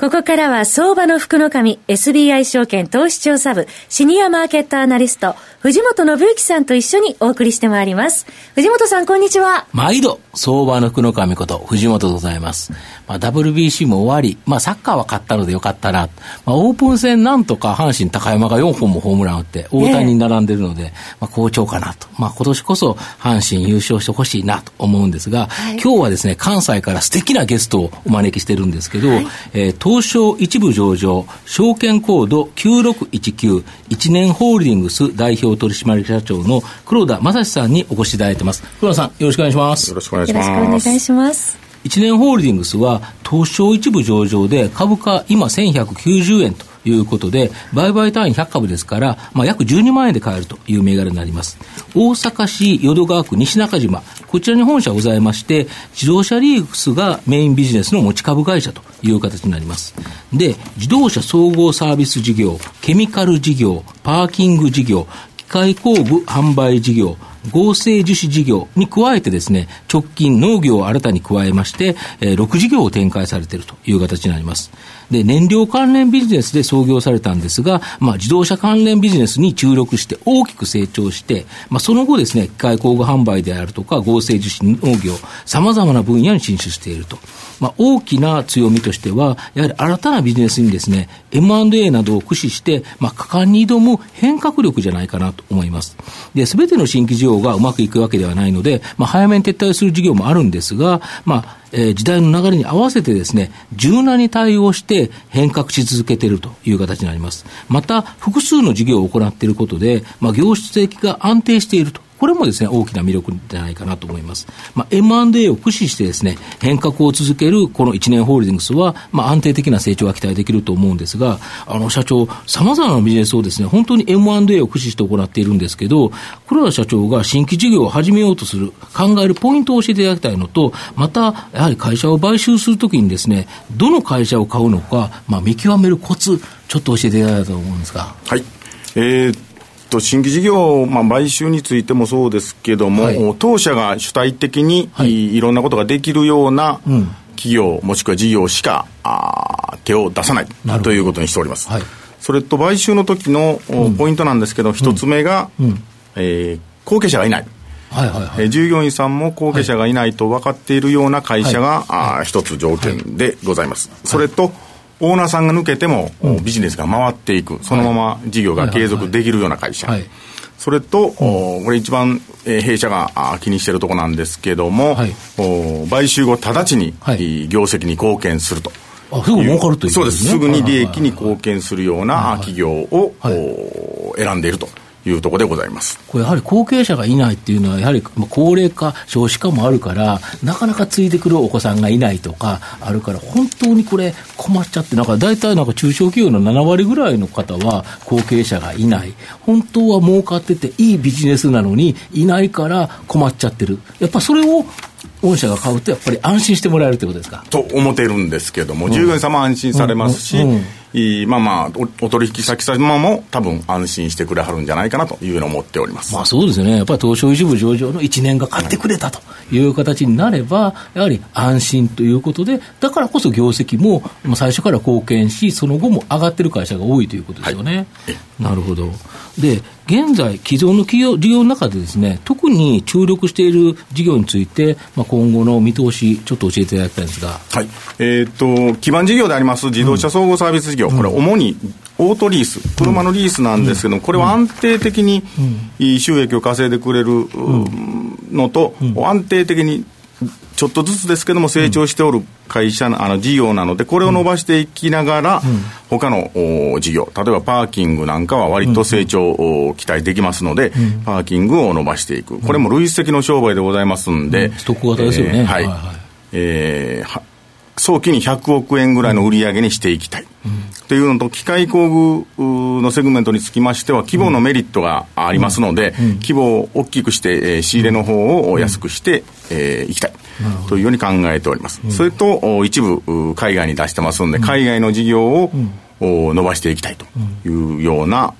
ここからは相場の福の神 SBI 証券投資調査部シニアマーケットアナリスト藤本信之さんと一緒にお送りしてまいります。藤本さん、こんにちは。毎度相場の福の神こと藤本でございます。WBC も終わり、サッカーは勝ったのでよかったな、オープン戦なんとか阪神高山が4本もホームラン打って大谷に並んでるので、好調かなと、今年こそ阪神優勝してほしいなと思うんですが、今日はですね、関西から素敵なゲストをお招きしてるんですけど、東証一部上場、証券コード9619、一年ホールディングス代表取締役社長の黒田正史さんにお越しいただいています。黒田さん、よろしくお願いします。よろしくお願いします。よろしくお願いします。一年ホールディングスは東証一部上場で株価今1190円ということで、売買単位100株ですから、約12万円で買えるという銘柄になります。大阪市淀川区西中島、こちらに本社ございまして、自動車リースがメインビジネスの持ち株会社という形になります。で、自動車総合サービス事業、ケミカル事業、パーキング事業、機械工具販売事業、合成樹脂事業に加えてですね、直近農業を新たに加えまして、6事業を展開されているという形になります。で、燃料関連ビジネスで創業されたんですが、自動車関連ビジネスに注力して大きく成長して、その後ですね、機械工具販売であるとか合成樹脂、農業、様々な分野に進出していると。大きな強みとしては、やはり新たなビジネスにですね、M&A などを駆使して、果敢に挑む変革力じゃないかなと思います。で、すべての新規事業がうまくいくわけではないので、早めに撤退する事業もあるんですが、時代の流れに合わせてですね、柔軟に対応して変革し続けているという形になります。また、複数の事業を行っていることで、業績が安定していると。これもですね、大きな魅力じゃないかなと思います。M&A を駆使してですね、変革を続けるこの一年ホールディングスは、安定的な成長が期待できると思うんですが、社長、様々なビジネスをですね、本当に M&A を駆使して行っているんですけど、黒田社長が新規事業を始めようとする、考えるポイントを教えていただきたいのと、また、やはり会社を買収するときにですね、どの会社を買うのか、見極めるコツ、ちょっと教えていただいたと思うんですが。はい。新規事業、買収についてもそうですけども、当社が主体的にいろんなことができるような企業、もしくは事業しか手を出さないということにしております。それと買収の時のポイントなんですけど、一つ目が、後継者がいない、従業員さんも後継者がいないと分かっているような会社が一つ条件でございます。それとオーナーさんが抜けても、ビジネスが回っていく、そのまま事業が継続できるような会社、それと、これ一番、弊社が気にしているところなんですけども、買収後直ちに、業績に貢献すると。すぐ儲かるということですね。そうです。すぐに利益に貢献するような企業を、選んでいるというところでございます。これやはり後継者がいないっていうのは、やはり高齢化少子化もあるから、なかなか継いでくるお子さんがいないとかあるから、本当にこれ困っちゃって、だいたい中小企業の7割ぐらいの方は後継者がいない、本当は儲かってていいビジネスなのにいないから困っちゃってる。やっぱそれを御社が買うと、やっぱり安心してもらえるということですかと思っているんですけども、従業員様は安心されますし、お取引先様も多分安心してくれはるんじゃないかなというように思っております。そうですね。やっぱり東証一部上場の1年が買ってくれたという形になれば、やはり安心ということで、だからこそ業績も最初から貢献し、その後も上がってる会社が多いということですよね。なるほど。で、現在既存の企業事業の中でですね、特に注力している事業について、今後の見通しちょっと教えていただきたいんですが、基盤事業であります自動車総合サービス事業、これは主にオートリース、車のリースなんですけども、これは安定的に収益を稼いでくれるのと、安定的にちょっとずつですけども成長しておる会社の、事業なので、これを伸ばしていきながら、他の事業、例えばパーキングなんかは割と成長を期待できますので、パーキングを伸ばしていく、これも累積の商売でございますんで、ストック型ですよね。早期に100億円ぐらいの売り上げにしていきたい、っていうのと、機械工具のセグメントにつきましては規模のメリットがありますので、規模を大きくして仕入れの方を安くしていきたいというように考えております。それと一部海外に出してますので、海外の事業を伸ばしていきたいというような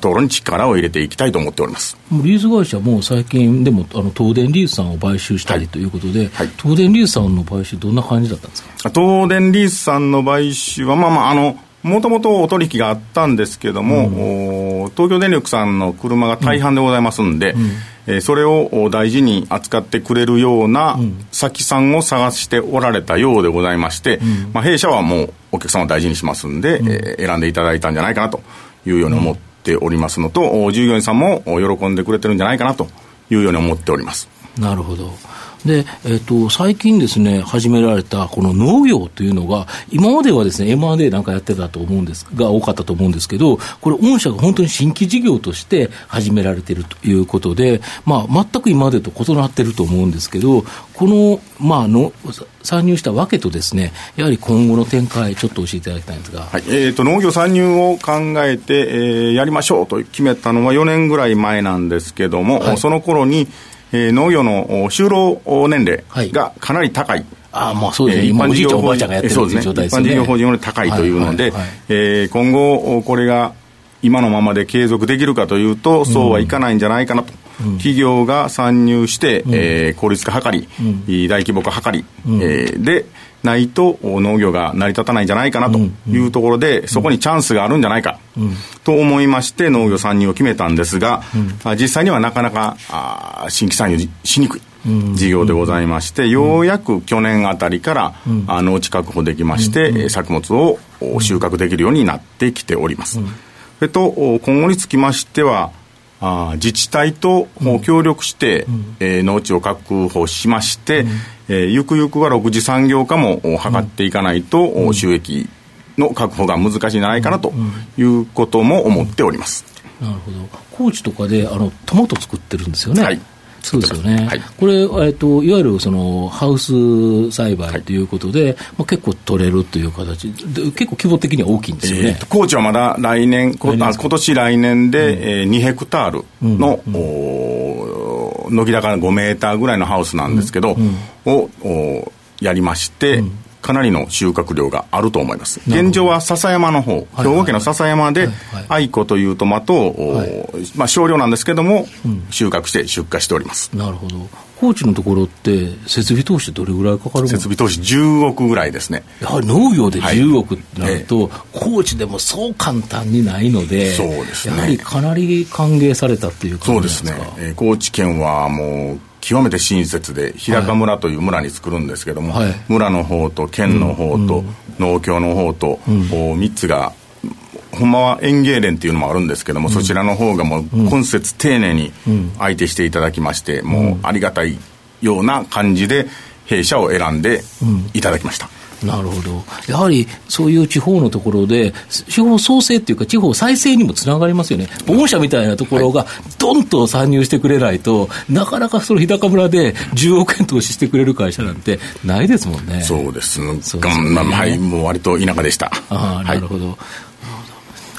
ところに力を入れていきたいと思っております。リース会社も最近でも東電リースさんを買収したりということで、はいはい、東電リースさんの買収どんな感じだったんですか？東電リースさんの買収はもともとお取引があったんですけども、東京電力さんの車が大半でございますんで、それを大事に扱ってくれるような先さんを探しておられたようでございまして、弊社はもうお客様を大事にしますんで、選んでいただいたんじゃないかなというように思っておりますのと、従業員さんも喜んでくれてるんじゃないかなというように思っております。なるほど。で、最近ですね、始められたこの農業というのが、今まではですね M&A なんかやってたと思うんですが、多かったと思うんですけど、これ御社が本当に新規事業として始められているということで、全く今までと異なっていると思うんですけど、この、参入したわけとですね、やはり今後の展開ちょっと教えていただきたいんですが、はい、農業参入を考えて、やりましょうと決めたのは4年ぐらい前なんですけども、はい、その頃に農業の就労年齢がかなり高い、はい、そうですね、一般事業法人より高いというので、今後これが今のままで継続できるかというとそうはいかないんじゃないかなと、企業が参入して、効率化図り、大規模化図り、でないと農業が成り立たないんじゃないかなというところで、そこにチャンスがあるんじゃないかと思いまして農業参入を決めたんですが、実際にはなかなか新規参入しにくい事業でございまして、ようやく去年あたりから農地確保できまして、作物を収穫できるようになってきております。それと今後につきましては、自治体と協力して農地を確保しまして、ゆくゆくは6次産業化も図っていかないと収益の確保が難しいんじゃないかなということも思っております。なるほど。高知とかでトマト作ってるんですよね。はい、そうですよね。はい、これ、いわゆるそのハウス栽培ということで、結構取れるという形で、結構規模的には大きいんですよね。高知はまだ今年来年で、2ヘクタールの、軒高の5メーターぐらいのハウスなんですけど、をやりまして、かなりの収穫量があると思います。現状は笹山の方、兵庫県の笹山で愛子というトマトを、少量なんですけども、収穫して出荷しております。なるほど。高知のところって設備投資どれぐらいかかるの？設備投資10億ぐらいですね。やはり農業で10億ってなると、高知でもそう簡単にないので、そうですね、やはりかなり歓迎されたっていう感じなんですか？そうですね、高知県はもう極めて親切で、日高村という村に作るんですけども、村の方と県の方と農協の方と、3つが、ほんまは園芸連っていうのもあるんですけども、そちらの方がもう懇切丁寧に相手していただきまして、もうありがたいような感じで弊社を選んでいただきました。なるほど。やはりそういう地方のところで、地方創生というか地方再生にもつながりますよね。御社みたいなところがドンと参入してくれないと、なかなかその日高村で10億円投資してくれる会社なんてないですもんね。そうですね。もう割と田舎でした。なるほど。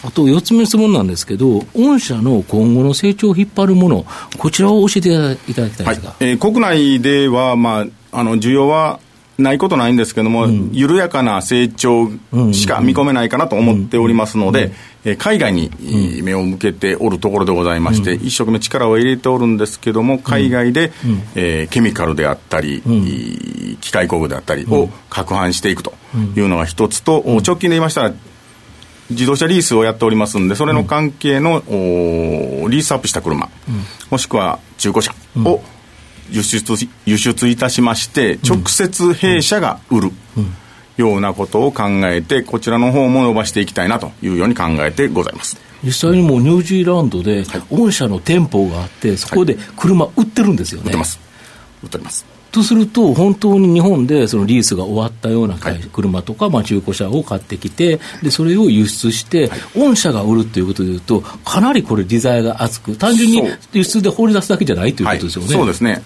あと4つ目の質問なんですけど、御社の今後の成長を引っ張るもの、こちらを教えていただきたいんですが、国内では、需要はないことないんですけども、緩やかな成長しか見込めないかなと思っておりますので、海外に目を向けておるところでございまして、一生懸命力を入れておるんですけども、海外で、ケミカルであったり、機械工具であったりを拡販していくというのが一つと、直近で言いましたら自動車リースをやっておりますんで、それの関係の、リースアップした車、もしくは中古車を輸出いたしまして、直接弊社が売るようなことを考えて、こちらの方も伸ばしていきたいなというように考えてございます。実際にもうニュージーランドで御社の店舗があって、そこで車売ってるんですよね。売ってますとすると、本当に日本でそのリースが終わったような車とか、中古車を買ってきて、でそれを輸出して御社が売るということでいうと、かなりこれ利罪が厚く、単純に輸出で放り出すだけじゃないということですよね。そうですね。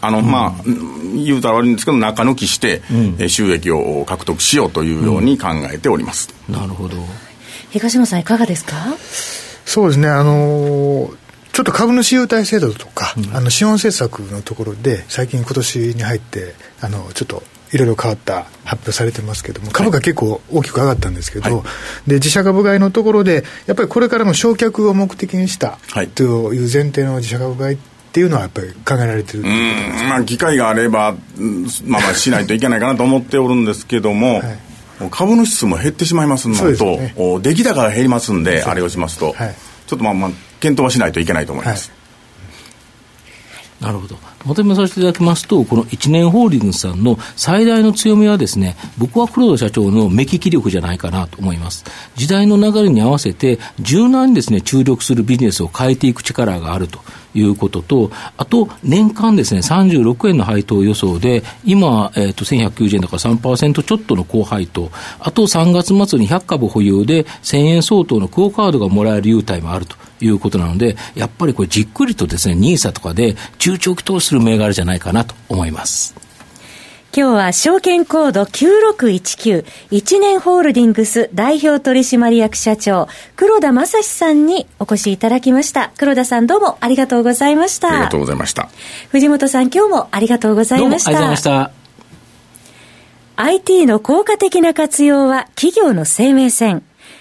言うたら悪いんですけど、中抜きして収益を獲得しようというように考えております。なるほど。東野さんいかがですか？そうですね、ちょっと株主優待制度とか、資本政策のところで最近今年に入ってちょっといろいろ変わった発表されてますけども、株価結構大きく上がったんですけど、で自社株買いのところでやっぱりこれからも焼却を目的にしたという前提の自社株買いっていうのはやっぱり考えられてるということです。まあ機会があれば、まあしないといけないかなと思っておるんですけども、株主数も減ってしまいますのと、出来高が減りますんで、あれをしますと、ちょっとまあ検討はしないといけないと思います。なるほど。まとめさせていただきますと、この一年ホールディングスさんの最大の強みはですね、僕は黒田社長の目利き力じゃないかなと思います。時代の流れに合わせて柔軟にですね、注力するビジネスを変えていく力があるということと、あと年間ですね36円の配当予想で、今、1190円だから 3% ちょっとの高配当、あと3月末に100株保有で1000円相当のクオカードがもらえる優待もあるということなので、やっぱりこれじっくりとですね NISA とかで中長期投資する銘柄じゃないかなと思います。今日は証券コード9619、一年ホールディングス代表取締役社長黒田正史さんにお越しいただきました。黒田さんどうもありがとうございました。ありがとうございました。藤本さん今日もありがとうございました。どうもありがとうございました。 IT の効果的な活用は企業の生命線。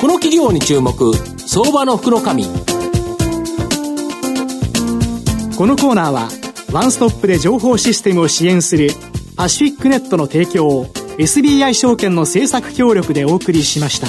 この企業に注目、相場の福の神。このコーナーはワンストップで情報システムを支援するパシフィックネットの提供を SBI 証券の政策協力でお送りしました。